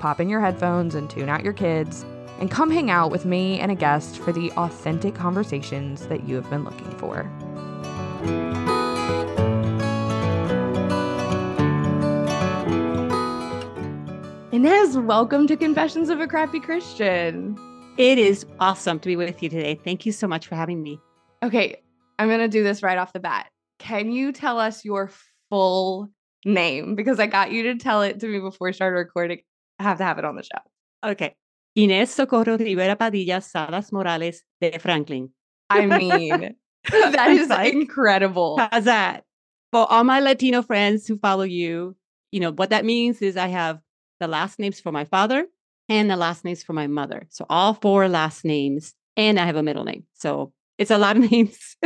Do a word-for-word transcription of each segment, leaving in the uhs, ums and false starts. pop in your headphones and tune out your kids, and come hang out with me and a guest for the authentic conversations that you have been looking for. Ines, welcome to Confessions of a Crappy Christian. It is awesome to be with you today. Thank you so much for having me. Okay, I'm going to do this right off the bat. Can you tell us your full name? Because I got you to tell it to me before we started recording. I have to have it on the show. Okay. Ines Socorro Rivera Padilla Salas Morales de Franklin. I mean, that is like, incredible. How's that? For all my Latino friends who follow you, you know, what that means is I have the last names for my father and the last names for my mother. So all four last names, and I have a middle name. So it's a lot of names.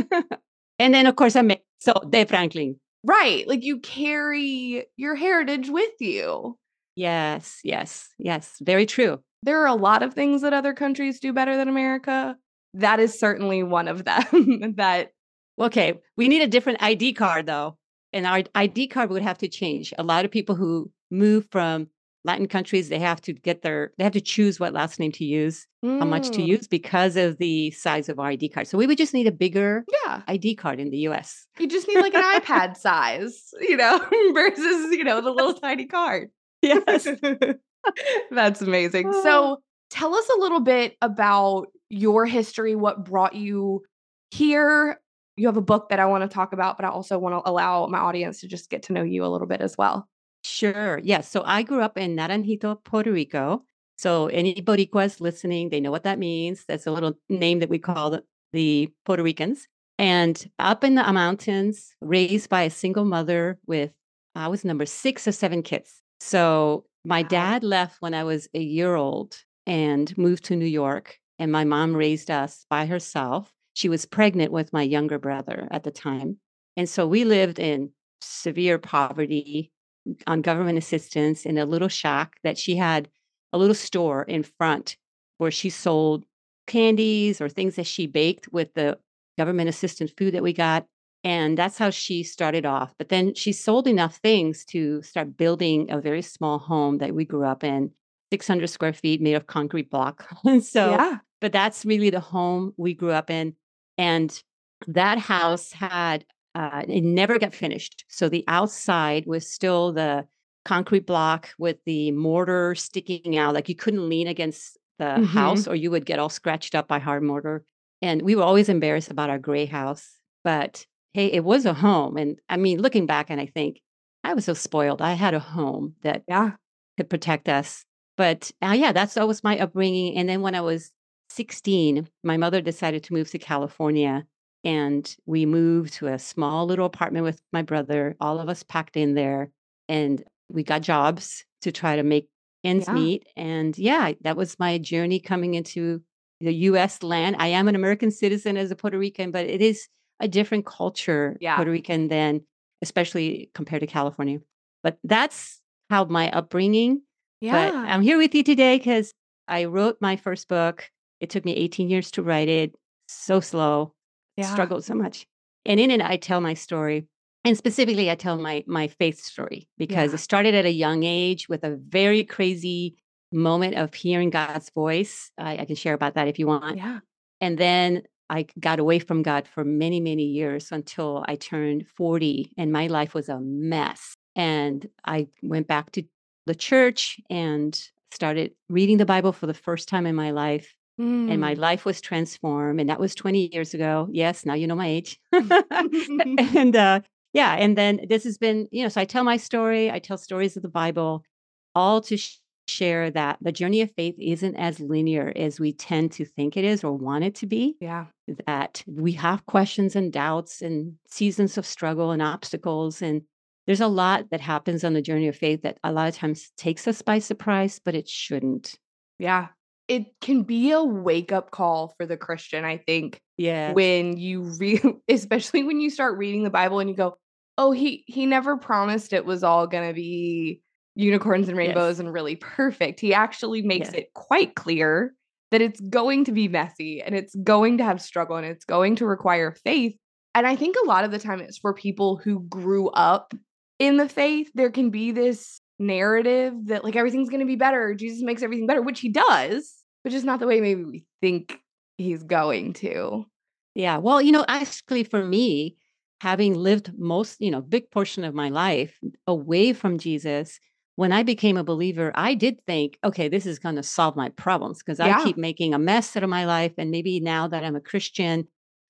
And then, of course, I'm so de Franklin. Right. Like you carry your heritage with you. Yes, yes, yes. Very true. There are a lot of things that other countries do better than America. That is certainly one of them. that. Okay. We need a different I D card, though. And our I D card would have to change. A lot of people who move from Latin countries, they have to get their, they have to choose what last name to use, mm. how much to use because of the size of our I D card. So we would just need a bigger yeah. I D card in the U S. You just need like an iPad size, you know, versus, you know, the little tiny card. Yes. That's amazing. So tell us a little bit about your history, what brought you here. You have a book that I want to talk about, but I also want to allow my audience to just get to know you a little bit as well. Sure. Yes. Yeah. So I grew up in Naranjito, Puerto Rico. So any Boricuas listening, they know what that means. That's a little name that we call the, the Puerto Ricans. And up in the mountains, raised by a single mother with, I was number six or seven kids. So my wow. dad left when I was a year old and moved to New York. And my mom raised us by herself. She was pregnant with my younger brother at the time. And so we lived in severe poverty, on government assistance, in a little shack that she had, a little store in front where she sold candies or things that she baked with the government assistance food that we got. And that's how she started off. But then she sold enough things to start building a very small home that we grew up in, six hundred square feet made of concrete block. so, yeah. But that's really the home we grew up in. And that house had Uh, it never got finished. So the outside was still the concrete block with the mortar sticking out. Like you couldn't lean against the mm-hmm. house or you would get all scratched up by hard mortar. And we were always embarrassed about our gray house. But hey, it was a home. And I mean, looking back and I think I was so spoiled. I had a home that yeah. could protect us. But uh, yeah, that's always my upbringing. And then when I was sixteen, my mother decided to move to California. And we moved to a small little apartment with my brother, all of us packed in there, and we got jobs to try to make ends yeah. meet. And yeah, that was my journey coming into the U S land. I am an American citizen as a Puerto Rican, but it is a different culture, yeah. Puerto Rican than, especially compared to California. But that's how my upbringing. Yeah. But I'm here with you today because I wrote my first book. It took me eighteen years to write it. So slow. Yeah. Struggled so much. And in it, I tell my story. And specifically, I tell my my faith story because yeah. it started at a young age with a very crazy moment of hearing God's voice. I, I can share about that if you want. Yeah. And then I got away from God for many, many years until I turned forty and my life was a mess. And I went back to the church and started reading the Bible for the first time in my life. And my life was transformed. And that was twenty years ago. Yes. Now you know my age. and uh, yeah. And then this has been, you know, so I tell my story. I tell stories of the Bible, all to sh- share that the journey of faith isn't as linear as we tend to think it is or want it to be. Yeah. That we have questions and doubts and seasons of struggle and obstacles. And there's a lot that happens on the journey of faith that a lot of times takes us by surprise, but it shouldn't. Yeah. It can be a wake-up call for the Christian, I think. Yeah. When you read, especially when you start reading the Bible and you go, oh, he, he never promised it was all going to be unicorns and rainbows yes. and really perfect. He actually makes yes. it quite clear that it's going to be messy and it's going to have struggle and it's going to require faith. And I think a lot of the time it's for people who grew up in the faith. There can be this narrative that like everything's going to be better. Jesus makes everything better, which he does, but just not the way maybe we think he's going to. Yeah. Well, you know, actually for me, having lived most, you know, big portion of my life away from Jesus, when I became a believer, I did think, okay, this is going to solve my problems because yeah. I keep making a mess out of my life. And maybe now that I'm a Christian,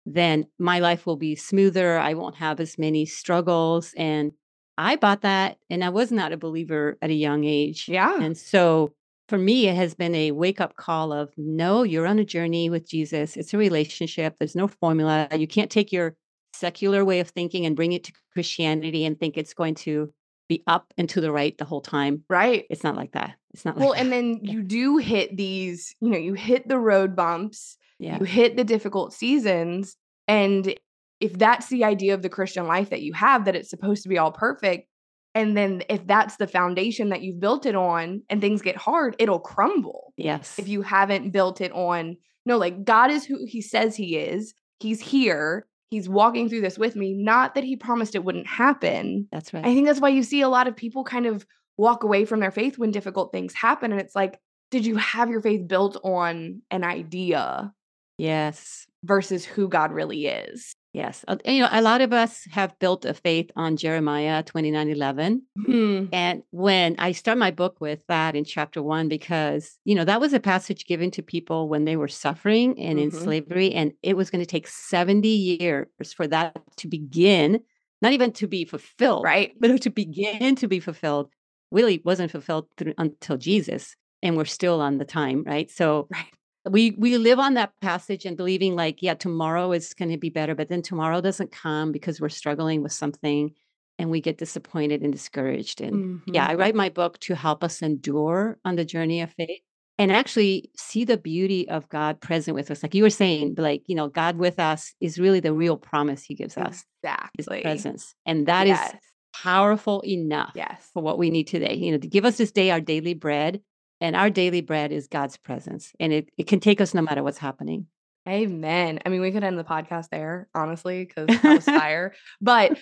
then my life will be smoother. I won't have as many struggles. And I bought that, and I was not a believer at a young age. Yeah. And so for me, it has been a wake-up call of, no, you're on a journey with Jesus. It's a relationship. There's no formula. You can't take your secular way of thinking and bring it to Christianity and think it's going to be up and to the right the whole time. Right. It's not like that. It's not like well, that. And then you do hit these, you know, you hit the road bumps, yeah. you hit the difficult seasons. And if that's the idea of the Christian life that you have, that it's supposed to be all perfect. And then if that's the foundation that you've built it on and things get hard, it'll crumble. Yes. If you haven't built it on, no, like God is who he says he is. He's here. He's walking through this with me. Not that he promised it wouldn't happen. That's right. I think that's why you see a lot of people kind of walk away from their faith when difficult things happen. And it's like, did you have your faith built on an idea? Yes. Versus who God really is. Yes. You know, a lot of us have built a faith on Jeremiah twenty-nine eleven. Mm. And when I start my book with that in chapter one, because, you know, that was a passage given to people when they were suffering and mm-hmm. in slavery, and it was going to take seventy years for that to begin, not even to be fulfilled, right? But to begin to be fulfilled, really wasn't fulfilled through, until Jesus. And we're still on the time, right? So, right. We we live on that passage and believing like, yeah, tomorrow is going to be better, but then tomorrow doesn't come because we're struggling with something and we get disappointed and discouraged. And mm-hmm. yeah, I write my book to help us endure on the journey of faith and actually see the beauty of God present with us. Like you were saying, Blake, you know, God with us is really the real promise he gives us. Exactly. His presence. And that yes. is powerful enough yes. for what we need today, you know, to give us this day our daily bread. And our daily bread is God's presence. And it, it can take us no matter what's happening. Amen. I mean, we could end the podcast there, honestly, because I was fire. But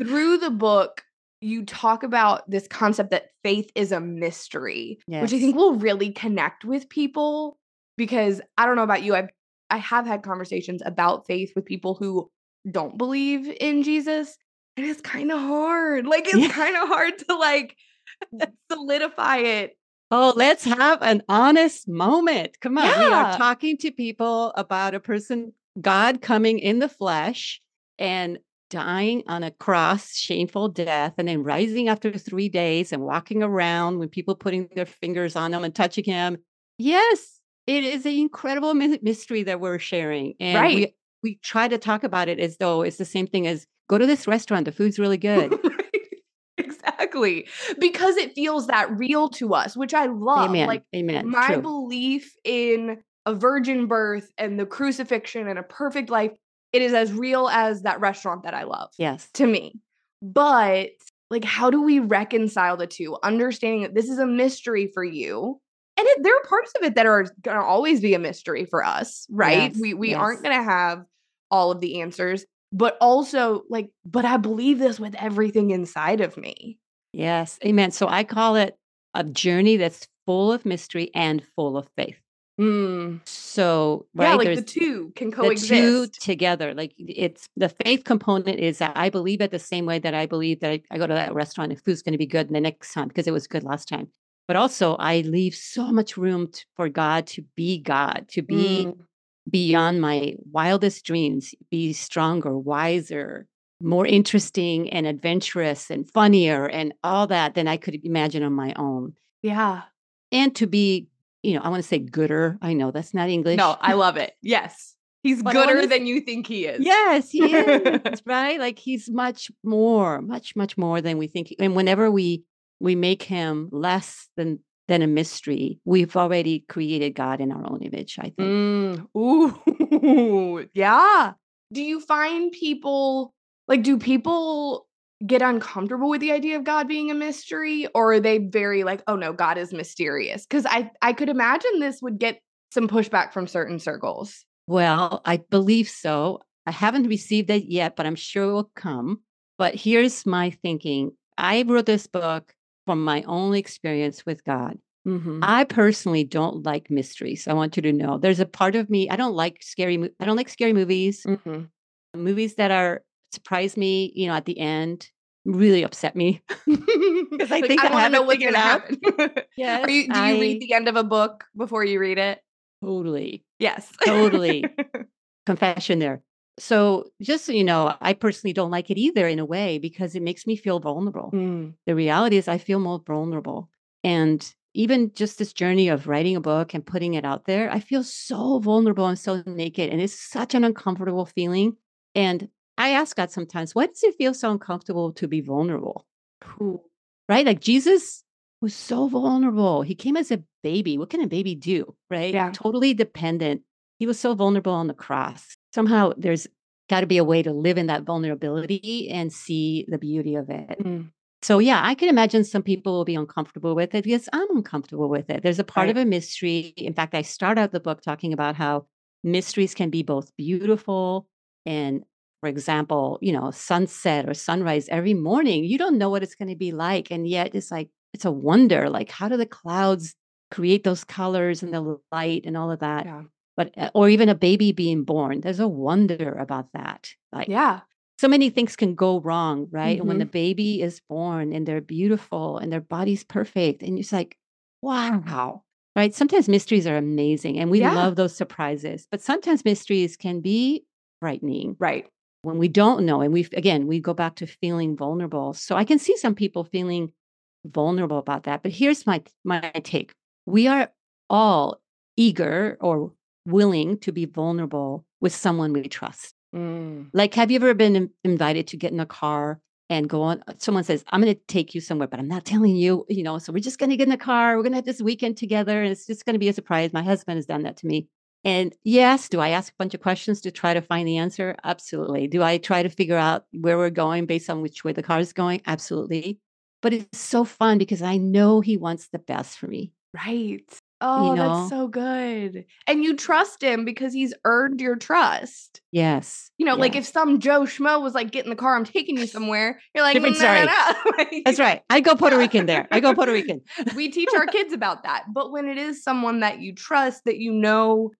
through the book, you talk about this concept that faith is a mystery, yes. which I think will really connect with people. Because I don't know about you, I've, I have had conversations about faith with people who don't believe in Jesus. And it's kind of hard. Like, it's yeah. kind of hard to like solidify it. Oh, let's have an honest moment. Come on. Yeah. We are talking to people about a person, God coming in the flesh and dying on a cross, shameful death, and then rising after three days and walking around with people putting their fingers on him and touching him. Yes, it is an incredible mystery that we're sharing. And right. we, we try to talk about it as though it's the same thing as go to this restaurant. The food's really good. Exactly. Because it feels that real to us, which I love. Amen. Like Amen. My True. Belief in a virgin birth and the crucifixion and a perfect life, it is as real as that restaurant that I love. Yes. To me. But like, how do we reconcile the two? Understanding that this is a mystery for you. And it, there are parts of it that are going to always be a mystery for us, right? Yes. We we yes. aren't going to have all of the answers. But also like, but I believe this with everything inside of me. Yes. Amen. So I call it a journey that's full of mystery and full of faith. Mm. So right, yeah, like the two can coexist. The two together. Like it's the faith component is that I believe it the same way that I believe that I, I go to that restaurant and food's going to be good the next time because it was good last time. But also I leave so much room to, for God to be God, to be mm. beyond my wildest dreams, be stronger, wiser, more interesting and adventurous and funnier and all that than I could imagine on my own. Yeah. And to be, you know, I want to say gooder. I know that's not English. No, I love it. Yes. He's but gooder honestly, than you think he is. Yes, he is, right? Like he's much more, much, much more than we think. And whenever we we make him less than than a mystery, we've already created God in our own image, I think. Mm, ooh, yeah. Do you find people, like, do people get uncomfortable with the idea of God being a mystery? Or are they very like, oh no, God is mysterious? Because I, I could imagine this would get some pushback from certain circles. Well, I believe so. I haven't received that yet, but I'm sure it will come. But here's my thinking. I wrote this book from my own experience with God. Mm-hmm. I personally don't like mysteries. I want you to know there's a part of me. I don't like scary. I don't like scary movies, mm-hmm. movies that are surprise me, you know, at the end really upset me because I like, think I, I want to know what's going to happen. Yes, Are you, do I, you read the end of a book before you read it? Totally. Yes. Totally. Confession there. So just so you know, I personally don't like it either in a way because it makes me feel vulnerable. Mm. The reality is I feel more vulnerable. And even just this journey of writing a book and putting it out there, I feel so vulnerable and so naked. And it's such an uncomfortable feeling. And I ask God sometimes, why does it feel so uncomfortable to be vulnerable? Ooh. Right? Like Jesus was so vulnerable. He came as a baby. What can a baby do? Right? Yeah. Totally dependent. He was so vulnerable on the cross. Somehow there's got to be a way to live in that vulnerability and see the beauty of it. Mm. So yeah, I can imagine some people will be uncomfortable with it because I'm uncomfortable with it. There's a part right. of a mystery. In fact, I start out the book talking about how mysteries can be both beautiful and, for example, you know, sunset or sunrise every morning. You don't know what it's going to be like. And yet it's like, it's a wonder, like how do the clouds create those colors and the light and all of that? Yeah. But, or even a baby being born, there's a wonder about that. Like, yeah, so many things can go wrong, right? Mm-hmm. And when the baby is born and they're beautiful and their body's perfect, and it's like, wow, right? Sometimes mysteries are amazing and we yeah. love those surprises, but sometimes mysteries can be frightening, right? When we don't know. And we, again, we go back to feeling vulnerable. So I can see some people feeling vulnerable about that, but here's my, my take. We are all eager or willing to be vulnerable with someone we trust. Mm. Like, have you ever been invited to get in a car and go on? Someone says, I'm going to take you somewhere, but I'm not telling you, you know, so we're just going to get in the car. We're going to have this weekend together. And it's just going to be a surprise. My husband has done that to me. And yes, do I ask a bunch of questions to try to find the answer? Absolutely. Do I try to figure out where we're going based on which way the car is going? Absolutely. But it's so fun because I know he wants the best for me. Right. Oh, you know? That's so good. And you trust him because he's earned your trust. Yes. You know, yes. like if some Joe Schmo was like, get in the car, I'm taking you somewhere. You're like, no, no, no. Like, that's right. I go Puerto Rican there. I go Puerto Rican. We teach our kids about that. But when it is someone that you trust, that you know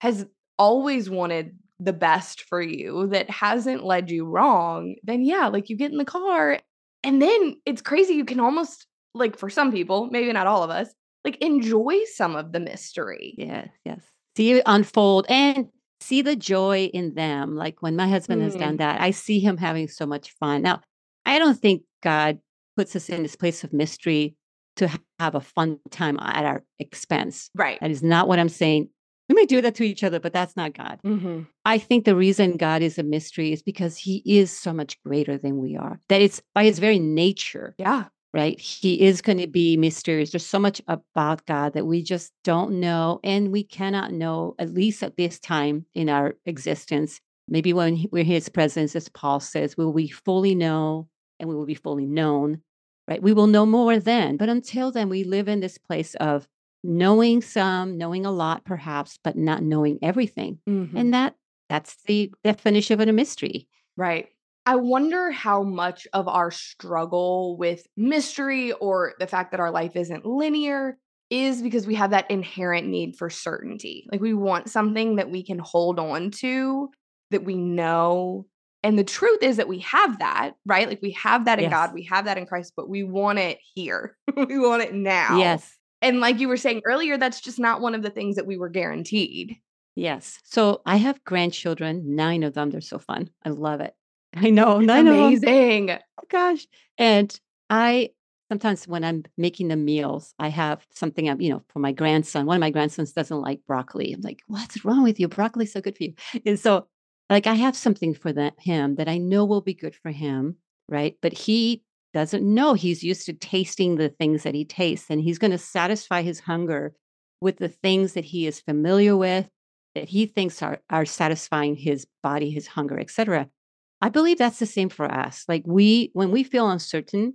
has always wanted the best for you, that hasn't led you wrong, then yeah, like you get in the car. And then it's crazy. You can almost, like for some people, maybe not all of us, like enjoy some of the mystery. Yes, yes. See it unfold and see the joy in them. Like when my husband mm. has done that, I see him having so much fun. Now, I don't think God puts us in this place of mystery to have a fun time at our expense. Right. That is not what I'm saying. We may do that to each other, but that's not God. Mm-hmm. I think the reason God is a mystery is because he is so much greater than we are, that it's by his very nature. Yeah. Right? He is going to be mysterious. There's so much about God that we just don't know. And we cannot know, at least at this time in our existence. Maybe when we're in his presence, as Paul says, will we fully know and we will be fully known, right? We will know more then. But until then, we live in this place of knowing some, knowing a lot perhaps, but not knowing everything. Mm-hmm. And that that's the definition of a mystery. Right. I wonder how much of our struggle with mystery or the fact that our life isn't linear is because we have that inherent need for certainty. Like we want something that we can hold on to, that we know. And the truth is that we have that, right? Like we have that in yes. God, we have that in Christ, but we want it here. We want it now. Yes. And like you were saying earlier, that's just not one of the things that we were guaranteed. Yes. So I have grandchildren, nine of them. They're so fun. I love it. I know. Nine Amazing. Of them. Oh, gosh. And I sometimes when I'm making the meals, I have something, you know, for my grandson. One of my grandsons doesn't like broccoli. I'm like, what's wrong with you? Broccoli's so good for you. And so like I have something for that, him that I know will be good for him, right? But he doesn't know. He's used to tasting the things that he tastes, and he's going to satisfy his hunger with the things that he is familiar with, that he thinks are, are satisfying his body, his hunger, et cetera. I believe that's the same for us. Like we, when we feel uncertain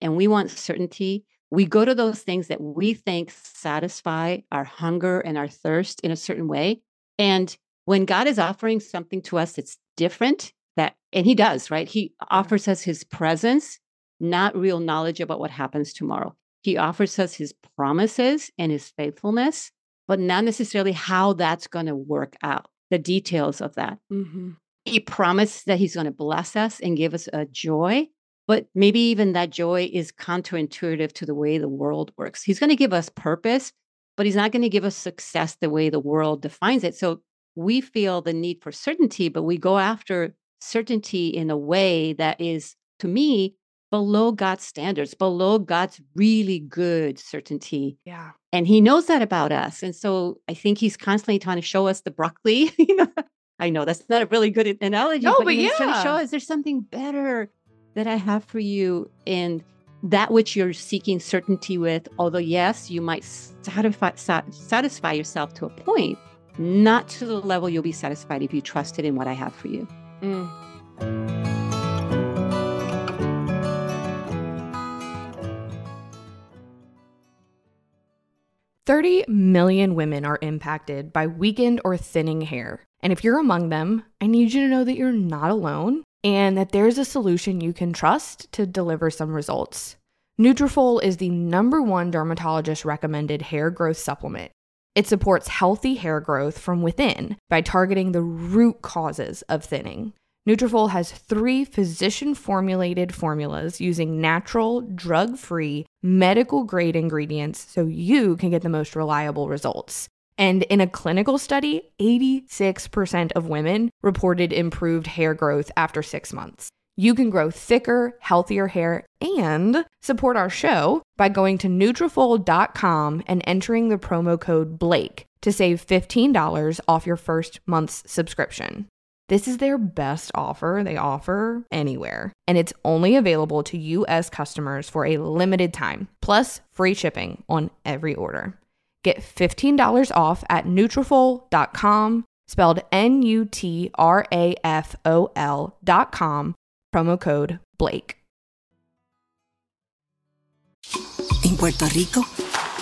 and we want certainty, we go to those things that we think satisfy our hunger and our thirst in a certain way. And when God is offering something to us that's different, that, and he does, right? He offers us his presence, not real knowledge about what happens tomorrow. He offers us his promises and his faithfulness, but not necessarily how that's going to work out, the details of that. Mm-hmm. He promised that he's going to bless us and give us a joy, but maybe even that joy is counterintuitive to the way the world works. He's going to give us purpose, but he's not going to give us success the way the world defines it. So we feel the need for certainty, but we go after certainty in a way that is, to me, below God's standards, below God's really good certainty. Yeah. And he knows that about us. And so I think he's constantly trying to show us the broccoli. You know, I know that's not a really good analogy, no, but, but he's yeah. trying to show us there's something better that I have for you. And that which you're seeking certainty with, although yes, you might satisfy, satisfy yourself to a point, not to the level you'll be satisfied if you trusted in what I have for you. Mm. thirty million women are impacted by weakened or thinning hair. And if you're among them, I need you to know that you're not alone and that there's a solution you can trust to deliver some results. Nutrafol is the number one dermatologist recommended hair growth supplement. It supports healthy hair growth from within by targeting the root causes of thinning. Nutrafol has three physician-formulated formulas using natural, drug-free, medical-grade ingredients so you can get the most reliable results. And in a clinical study, eighty-six percent of women reported improved hair growth after six months. You can grow thicker, healthier hair and support our show by going to Nutrafol dot com and entering the promo code BLAKE to save fifteen dollars off your first month's subscription. This is their best offer they offer anywhere, and it's only available to U S customers for a limited time, plus free shipping on every order. Get fifteen dollars off at Nutrafol dot com, spelled N U T R A F O L dot com. Promo code BLAKE. In Puerto Rico,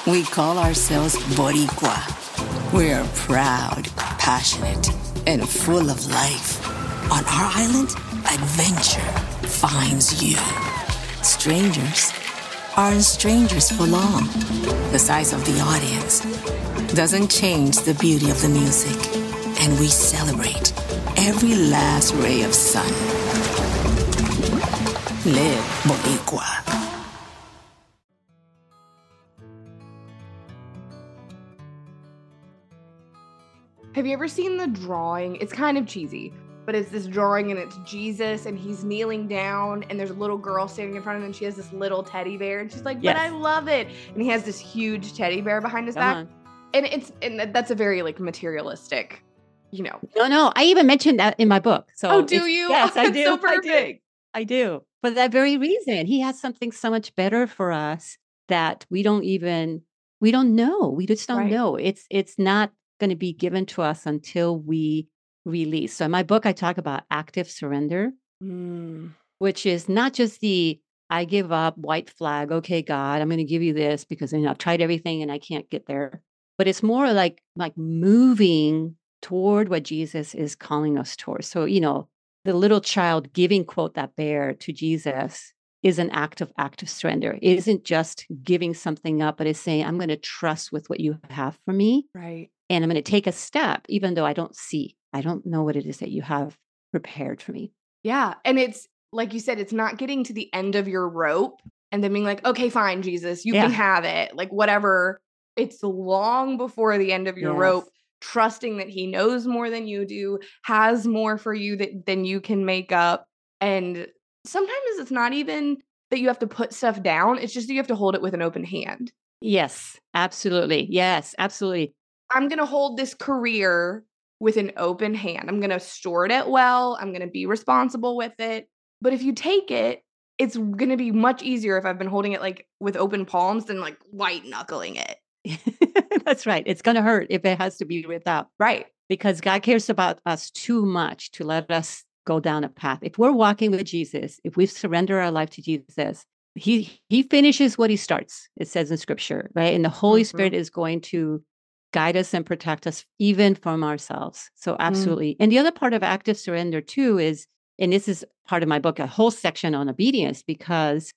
we call ourselves Boricua. We're proud, passionate, and full of life. On our island, adventure finds you. Strangers aren't strangers for long. The size of the audience doesn't change the beauty of the music. And we celebrate every last ray of sun. Live Boricua. Have you ever seen the drawing? It's kind of cheesy, but it's this drawing and it's Jesus and he's kneeling down and there's a little girl standing in front of him and she has this little teddy bear and she's like, yes. But I love it. And he has this huge teddy bear behind his Come back. On. And it's and that's a very like materialistic, you know. No, no. I even mentioned that in my book. So Oh, do you? Yes, oh, I do. So perfect. I do. I do. For that very reason, he has something so much better for us that we don't even, we don't know. We just don't right. know. It's it's not going to be given to us until we release. So in my book, I talk about active surrender, mm. which is not just the, I give up, white flag, okay, God, I'm going to give you this because you know, I've tried everything and I can't get there. But it's more like, like moving toward what Jesus is calling us towards. So, you know, the little child giving, quote, that bear to Jesus is an act of active surrender. It isn't just giving something up, but it's saying, I'm going to trust with what you have for me. Right. And I'm going to take a step, even though I don't see, I don't know what it is that you have prepared for me. Yeah. And it's, like you said, it's not getting to the end of your rope and then being like, okay, fine, Jesus, you yeah. can have it. Like whatever. It's long before the end of your yes. rope, trusting that he knows more than you do, has more for you that, than you can make up. And sometimes it's not even that you have to put stuff down. It's just that you have to hold it with an open hand. Yes, absolutely. Yes, absolutely. I'm going to hold this career with an open hand. I'm going to steward it well. I'm going to be responsible with it. But if you take it, it's going to be much easier if I've been holding it like with open palms than like white knuckling it. That's right. It's going to hurt if it has to be without. Right. Because God cares about us too much to let us go down a path. If we're walking with Jesus, if we surrender our life to Jesus, he, he finishes what he starts. It says in scripture, right? And the Holy mm-hmm. Spirit is going to guide us and protect us even from ourselves. So absolutely. Mm. And the other part of active surrender too is, and this is part of my book, a whole section on obedience, because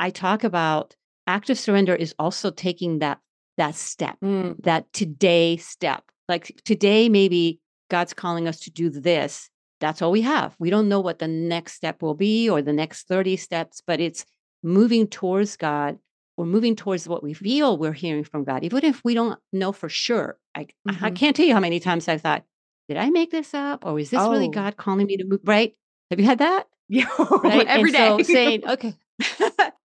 I talk about active surrender is also taking that, that step, mm. that today step. Like today, maybe God's calling us to do this. That's all we have. We don't know what the next step will be or the next thirty steps, but it's moving towards God or moving towards what we feel we're hearing from God. Even if we don't know for sure, I, mm-hmm. I can't tell you how many times I thought, did I make this up? Or is this oh. really God calling me to move? Right? Have you had that? Yeah. Right? Every and day. So saying, okay.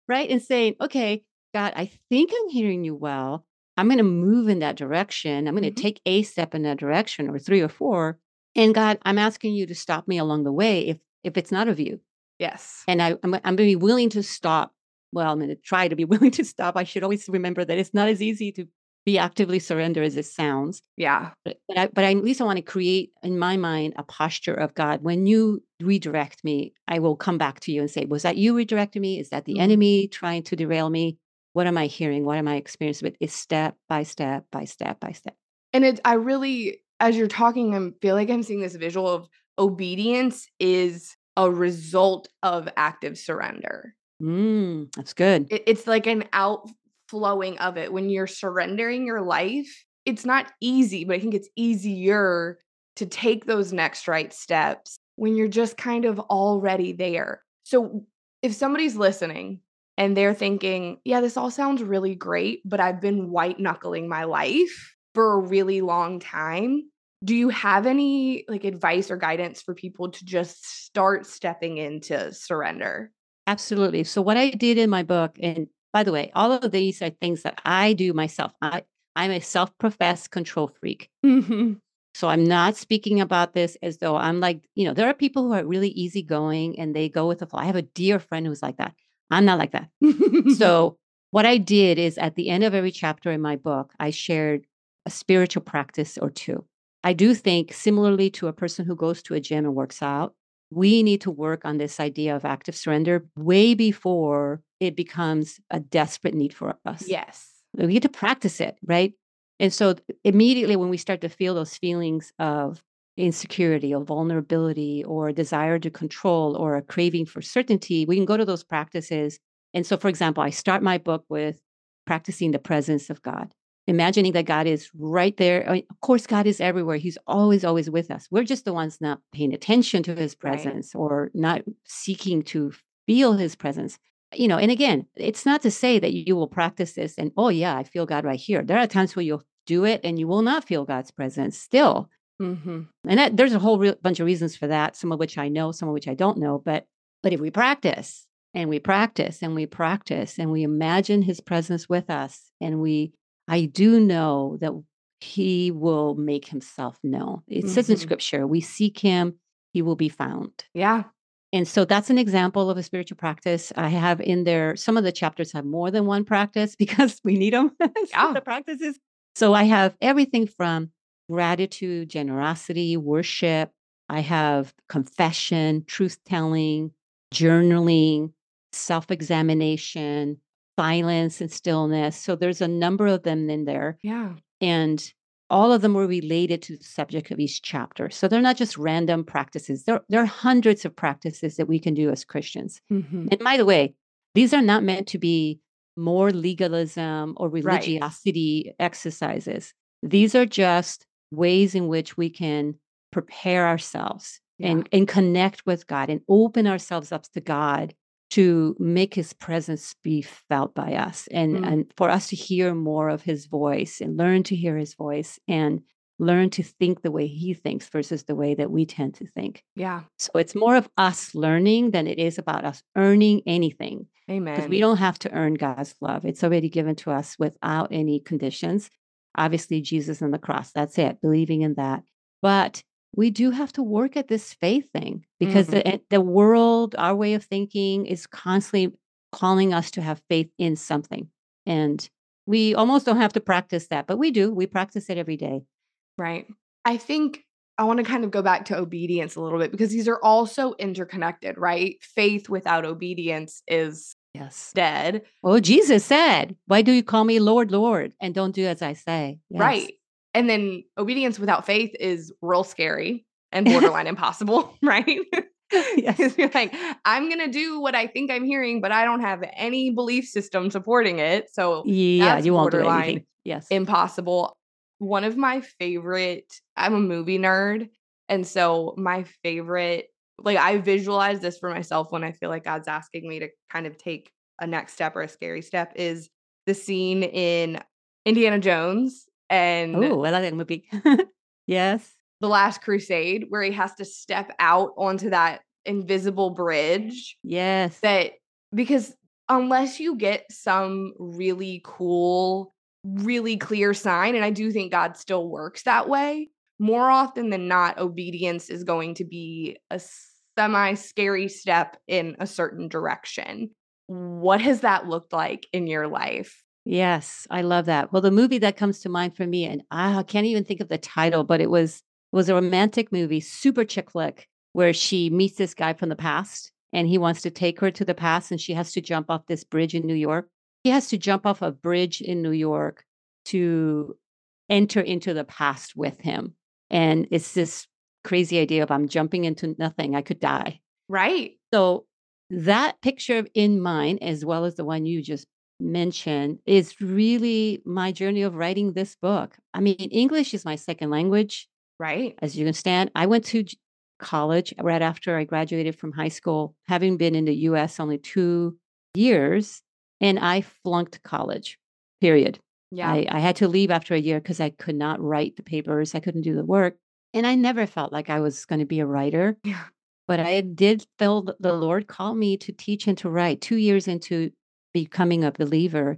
Right. And saying, okay, God, I think I'm hearing you well. I'm going to move in that direction. I'm going to mm-hmm. take a step in that direction or three or four. And God, I'm asking you to stop me along the way if if it's not of you. Yes. And I, I'm, I'm going to be willing to stop. Well, I'm going to try to be willing to stop. I should always remember that it's not as easy to be actively surrender as it sounds. Yeah. But, but, I, but I, at least I want to create in my mind a posture of God. When you redirect me, I will come back to you and say, was that you redirecting me? Is that the mm-hmm. enemy trying to derail me? What am I hearing? What am I experiencing? But it's step by step by step by step. And it, I really... as you're talking, I feel like I'm seeing this visual of obedience is a result of active surrender. Mm, that's good. It, it's like an outflowing of it. When you're surrendering your life, it's not easy, but I think it's easier to take those next right steps when you're just kind of already there. So if somebody's listening and they're thinking, yeah, this all sounds really great, but I've been white knuckling my life for a really long time, do you have any like advice or guidance for people to just start stepping into surrender? Absolutely. So what I did in my book, and by the way, all of these are things that I do myself. I, I'm a self-professed control freak. Mm-hmm. So I'm not speaking about this as though I'm like, you know, there are people who are really easygoing and they go with the flow. I have a dear friend who's like that. I'm not like that. So what I did is at the end of every chapter in my book, I shared a spiritual practice or two. I do think similarly to a person who goes to a gym and works out, we need to work on this idea of active surrender way before it becomes a desperate need for us. Yes. We need to practice it, right? And so immediately when we start to feel those feelings of insecurity or vulnerability or a desire to control or a craving for certainty, we can go to those practices. And so, for example, I start my book with practicing the presence of God. Imagining that God is right there. I mean, of course, God is everywhere. He's always, always with us. We're just the ones not paying attention to his presence, right, or not seeking to feel his presence. You know, and again, it's not to say that you will practice this and, oh yeah, I feel God right here. There are times where you'll do it and you will not feel God's presence still. Mm-hmm. And that, there's a whole re- bunch of reasons for that, some of which I know, some of which I don't know. But but if we practice and we practice and we practice and we imagine his presence with us and we I do know that he will make himself known. It mm-hmm. says in scripture, we seek him, he will be found. Yeah. And so that's an example of a spiritual practice. I have in there, some of the chapters have more than one practice because we need them. Yeah. The practices. So I have everything from gratitude, generosity, worship. I have confession, truth telling, journaling, self-examination, silence and stillness. So there's a number of them in there. Yeah. And all of them were related to the subject of each chapter. So they're not just random practices. There, there are hundreds of practices that we can do as Christians. Mm-hmm. And by the way, these are not meant to be more legalism or religiosity right. exercises. These are just ways in which we can prepare ourselves yeah. and, and connect with God and open ourselves up to God to make his presence be felt by us and, mm. and for us to hear more of his voice and learn to hear his voice and learn to think the way he thinks versus the way that we tend to think. Yeah. So it's more of us learning than it is about us earning anything. Amen. Because we don't have to earn God's love. It's already given to us without any conditions. Obviously, Jesus and the cross, that's it, believing in that. But we do have to work at this faith thing because mm-hmm. the, the world, our way of thinking is constantly calling us to have faith in something. And we almost don't have to practice that, but we do. We practice it every day. Right. I think I want to kind of go back to obedience a little bit because these are all so interconnected, right? Faith without obedience is yes. dead. Well, Jesus said, why do you call me Lord, Lord, and don't do as I say? Yes. Right. And then obedience without faith is real scary and borderline impossible, right? Yes. You're like, I'm going to do what I think I'm hearing, but I don't have any belief system supporting it. So yeah, that's you won't do anything. Yes. Impossible. One of my favorite, I'm a movie nerd. And so my favorite, like I visualize this for myself when I feel like God's asking me to kind of take a next step or a scary step is the scene in Indiana Jones. And oh, I like that movie. Yes. The Last Crusade, where he has to step out onto that invisible bridge. Yes. That because unless you get some really cool, really clear sign, and I do think God still works that way, more often than not, obedience is going to be a semi-scary step in a certain direction. What has that looked like in your life? Yes, I love that. Well, the movie that comes to mind for me, and I can't even think of the title, but it was was a romantic movie, super chick flick, where she meets this guy from the past and he wants to take her to the past and she has to jump off this bridge in New York. He has to jump off a bridge in New York to enter into the past with him. And it's this crazy idea of I'm jumping into nothing. I could die. Right. So that picture in mine, as well as the one you just mentioned, is really my journey of writing this book. I mean, English is my second language. Right. As you can stand, I went to college right after I graduated from high school, having been in the U S only two years, and I flunked college, period. Yeah. I, I had to leave after a year because I could not write the papers. I couldn't do the work. And I never felt like I was going to be a writer. Yeah. But I did feel the Lord called me to teach and to write two years into becoming a believer.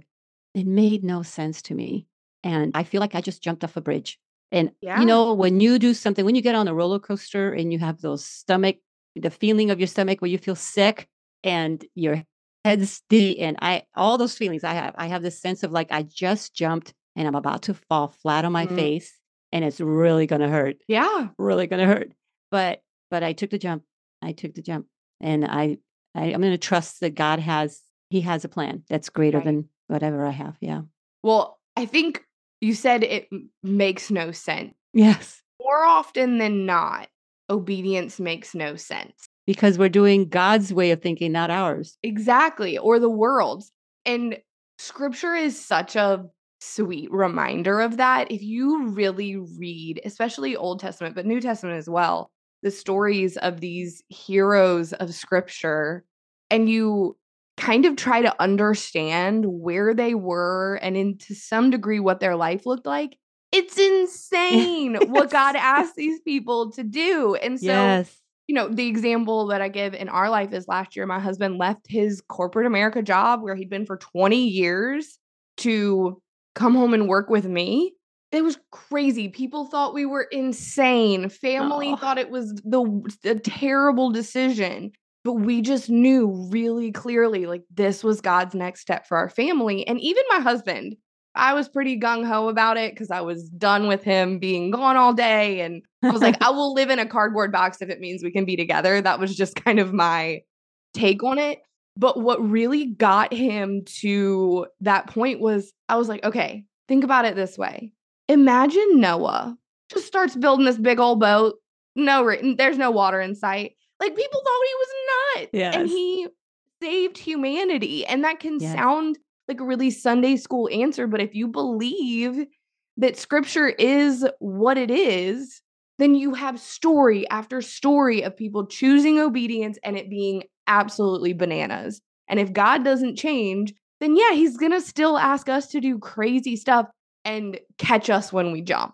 It made no sense to me. And I feel like I just jumped off a bridge. And, yeah. you know, when you do something, when you get on a roller coaster and you have those stomach, the feeling of your stomach where you feel sick and your head's dizzy and I, all those feelings I have, I have this sense of like, I just jumped and I'm about to fall flat on my mm-hmm. face and it's really going to hurt. Yeah. Really going to hurt. But, but I took the jump. I took the jump and I, I I'm going to trust that God has, he has a plan that's greater right. than whatever I have. Yeah. Well, I think you said it makes no sense. Yes. More often than not, obedience makes no sense. Because we're doing God's way of thinking, not ours. Exactly. Or the world's. And scripture is such a sweet reminder of that. If you really read, especially Old Testament, but New Testament as well, the stories of these heroes of scripture, and you kind of try to understand where they were and in to some degree what their life looked like, it's insane yes. what God asked these people to do. And so, yes. you know, the example that I give in our life is last year, my husband left his corporate America job where he'd been for twenty years to come home and work with me. It was crazy. People thought we were insane. Family oh. thought it was the, the terrible decision. But we just knew really clearly, like, this was God's next step for our family. And even my husband, I was pretty gung-ho about it because I was done with him being gone all day. And I was like, I will live in a cardboard box if it means we can be together. That was just kind of my take on it. But what really got him to that point was I was like, okay, think about it this way. Imagine Noah just starts building this big old boat. No, there's no water in sight. Like, people thought he was nuts yes. and he saved humanity. And that can yes. sound like a really Sunday school answer. But if you believe that scripture is what it is, then you have story after story of people choosing obedience and it being absolutely bananas. And if God doesn't change, then yeah, he's going to still ask us to do crazy stuff and catch us when we jump.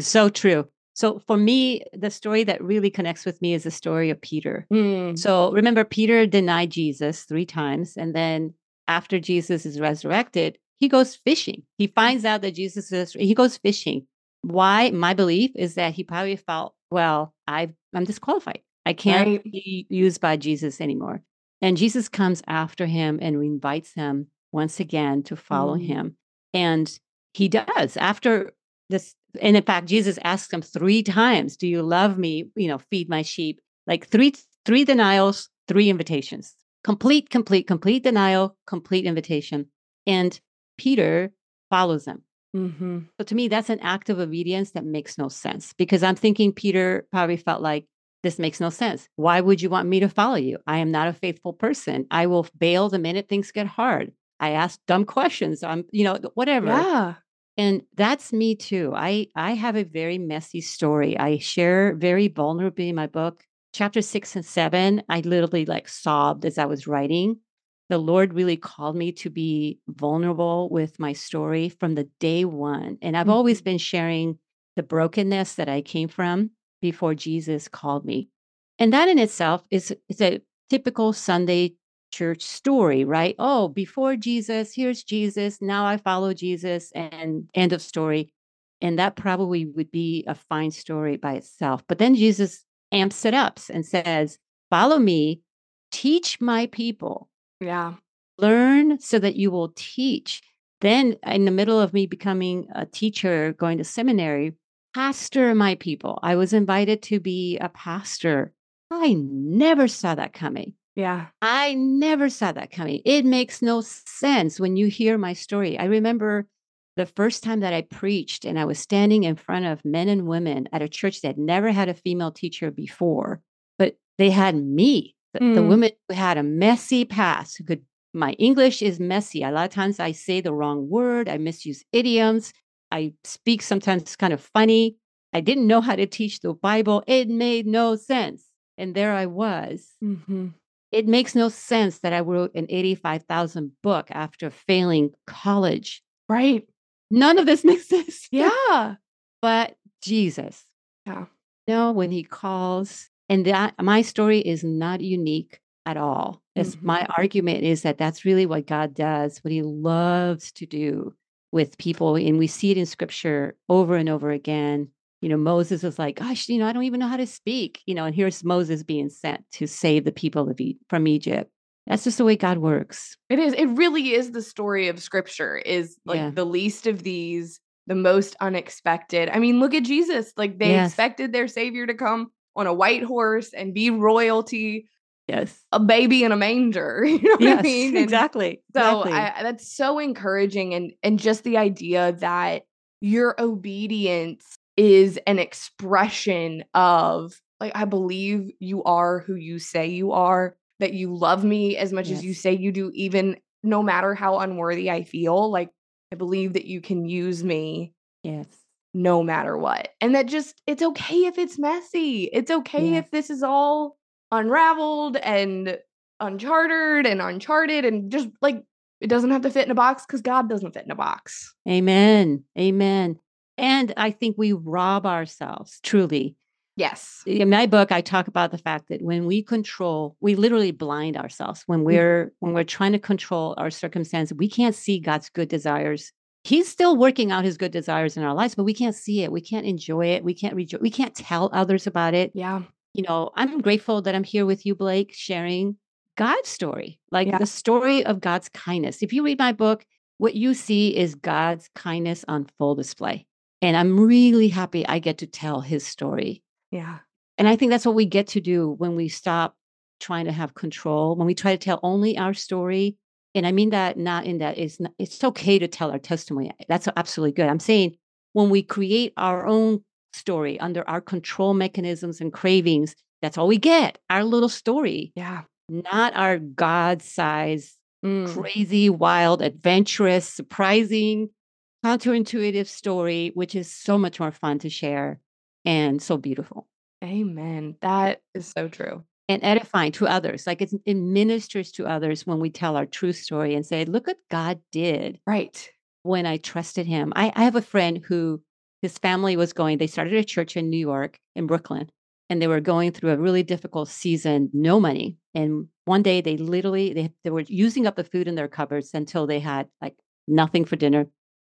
So true. So for me, the story that really connects with me is the story of Peter. Mm. So remember, Peter denied Jesus three times. And then after Jesus is resurrected, he goes fishing. He finds out that Jesus is, he goes fishing. Why? My belief is that he probably felt, well, I've, I'm disqualified. I can't right. be used by Jesus anymore. And Jesus comes after him and invites him once again to follow mm. him. And he does after this. And in fact, Jesus asks him three times, do you love me? You know, feed my sheep. Like three, three denials, three invitations, complete, complete, complete denial, complete invitation. And Peter follows him. Mm-hmm. So to me, that's an act of obedience that makes no sense, because I'm thinking Peter probably felt like, this makes no sense. Why would you want me to follow you? I am not a faithful person. I will bail the minute things get hard. I ask dumb questions. I'm, you know, whatever. Yeah. And that's me too. I, I have a very messy story. I share very vulnerably in my book, chapter six and seven. I literally like sobbed as I was writing. The Lord really called me to be vulnerable with my story from the day one. And I've mm-hmm. always been sharing the brokenness that I came from before Jesus called me. And that in itself is, is a typical Sunday church story, right? Oh, before Jesus, here's Jesus. Now I follow Jesus, and end of story. And that probably would be a fine story by itself. But then Jesus amps it up and says, follow me, teach my people. Yeah. Learn so that you will teach. Then in the middle of me becoming a teacher, going to seminary, pastor my people. I was invited to be a pastor. I never saw that coming. Yeah. I never saw that coming. It makes no sense when you hear my story. I remember the first time that I preached, and I was standing in front of men and women at a church that never had a female teacher before, but they had me, the, mm. the women who had a messy past, who could, my English is messy. A lot of times I say the wrong word. I misuse idioms. I speak sometimes kind of funny. I didn't know how to teach the Bible. It made no sense. And there I was. Mm-hmm. It makes no sense that I wrote an eighty-five thousand book after failing college. Right. None of this makes sense. Yeah. But Jesus. Yeah. You know, when he calls, and that my story is not unique at all. It's mm-hmm. my argument is that that's really what God does, what he loves to do with people. And we see it in scripture over and over again. You know, Moses was like, gosh, you know, I don't even know how to speak, you know, and here's Moses being sent to save the people of e- from Egypt. That's just the way God works. It is. It really is the story of scripture, is like yeah. the least of these, the most unexpected. I mean, look at Jesus. Like they yes. expected their savior to come on a white horse and be royalty. Yes. A baby in a manger. You know what yes, I mean? And exactly. So exactly. I, that's so encouraging. And, and just the idea that your obedience is an expression of like, I believe you are who you say you are, that you love me as much yes. as you say you do, even no matter how unworthy I feel. Like, I believe that you can use me. Yes. No matter what. And that just, it's okay if it's messy. It's okay yes. if this is all unraveled and uncharted and uncharted and just like, it doesn't have to fit in a box because God doesn't fit in a box. Amen. Amen. And I think we rob ourselves truly. Yes. In my book, I talk about the fact that when we control, we literally blind ourselves. When we're, when we're trying to control our circumstance, we can't see God's good desires. He's still working out his good desires in our lives, but we can't see it. We can't enjoy it. We can't rejoice. We can't tell others about it. Yeah. You know, I'm grateful that I'm here with you, Blake, sharing God's story, like yeah. the story of God's kindness. If you read my book, what you see is God's kindness on full display. And I'm really happy I get to tell his story. Yeah. And I think that's what we get to do when we stop trying to have control, when we try to tell only our story. And I mean that not in that it's, not, it's okay to tell our testimony. That's absolutely good. I'm saying when we create our own story under our control mechanisms and cravings, that's all we get, our little story. Yeah. Not our God-sized, mm. crazy, wild, adventurous, surprising, counterintuitive story, which is so much more fun to share and so beautiful. Amen. That is so true. And edifying to others. Like it's, it ministers to others when we tell our true story and say, look what God did. Right. When I trusted him. I, I have a friend who His family was going, they started a church in New York, in Brooklyn, and they were going through a really difficult season, no money. And one day they literally, they, they were using up the food in their cupboards until they had like nothing for dinner.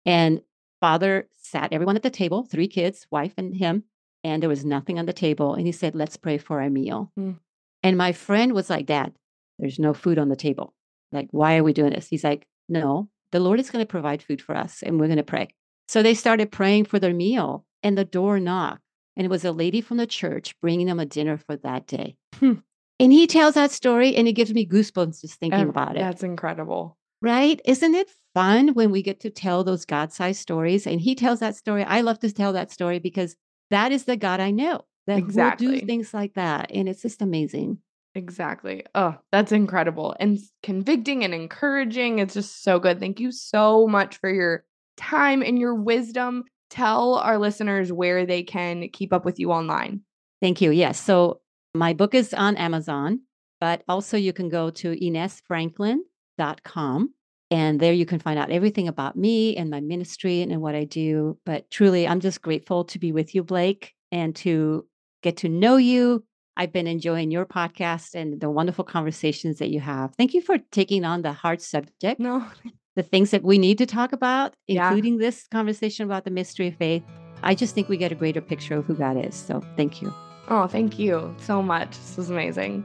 And father sat everyone at the table, three kids, wife and him, and there was nothing on the table. And he said, let's pray for a meal. Mm. And my friend was like, Dad, there's no food on the table. Like, why are we doing this? He's like, no, the Lord is going to provide food for us and we're going to pray. So they started praying for their meal and the door knocked. And it was a lady from the church bringing them a dinner for that day. Hmm. And he tells that story and it gives me goosebumps just thinking um, about it. That's incredible. Right? Isn't it fun when we get to tell those God-sized stories? And he tells that story. I love to tell that story because that is the God I know. That exactly. will do things like that. And it's just amazing. Exactly. Oh, that's incredible. And convicting and encouraging. It's just so good. Thank you so much for your time and your wisdom. Tell our listeners where they can keep up with you online. Thank you. Yes. So my book is on Amazon, but also you can go to ines franklin dot com. And there you can find out everything about me and my ministry and what I do. But truly, I'm just grateful to be with you, Blake, and to get to know you. I've been enjoying your podcast and the wonderful conversations that you have. Thank you for taking on the hard subject. No. The things that we need to talk about, including yeah. this conversation about the mystery of faith. I just think we get a greater picture of who God is. So thank you. Oh, thank you so much. This was amazing.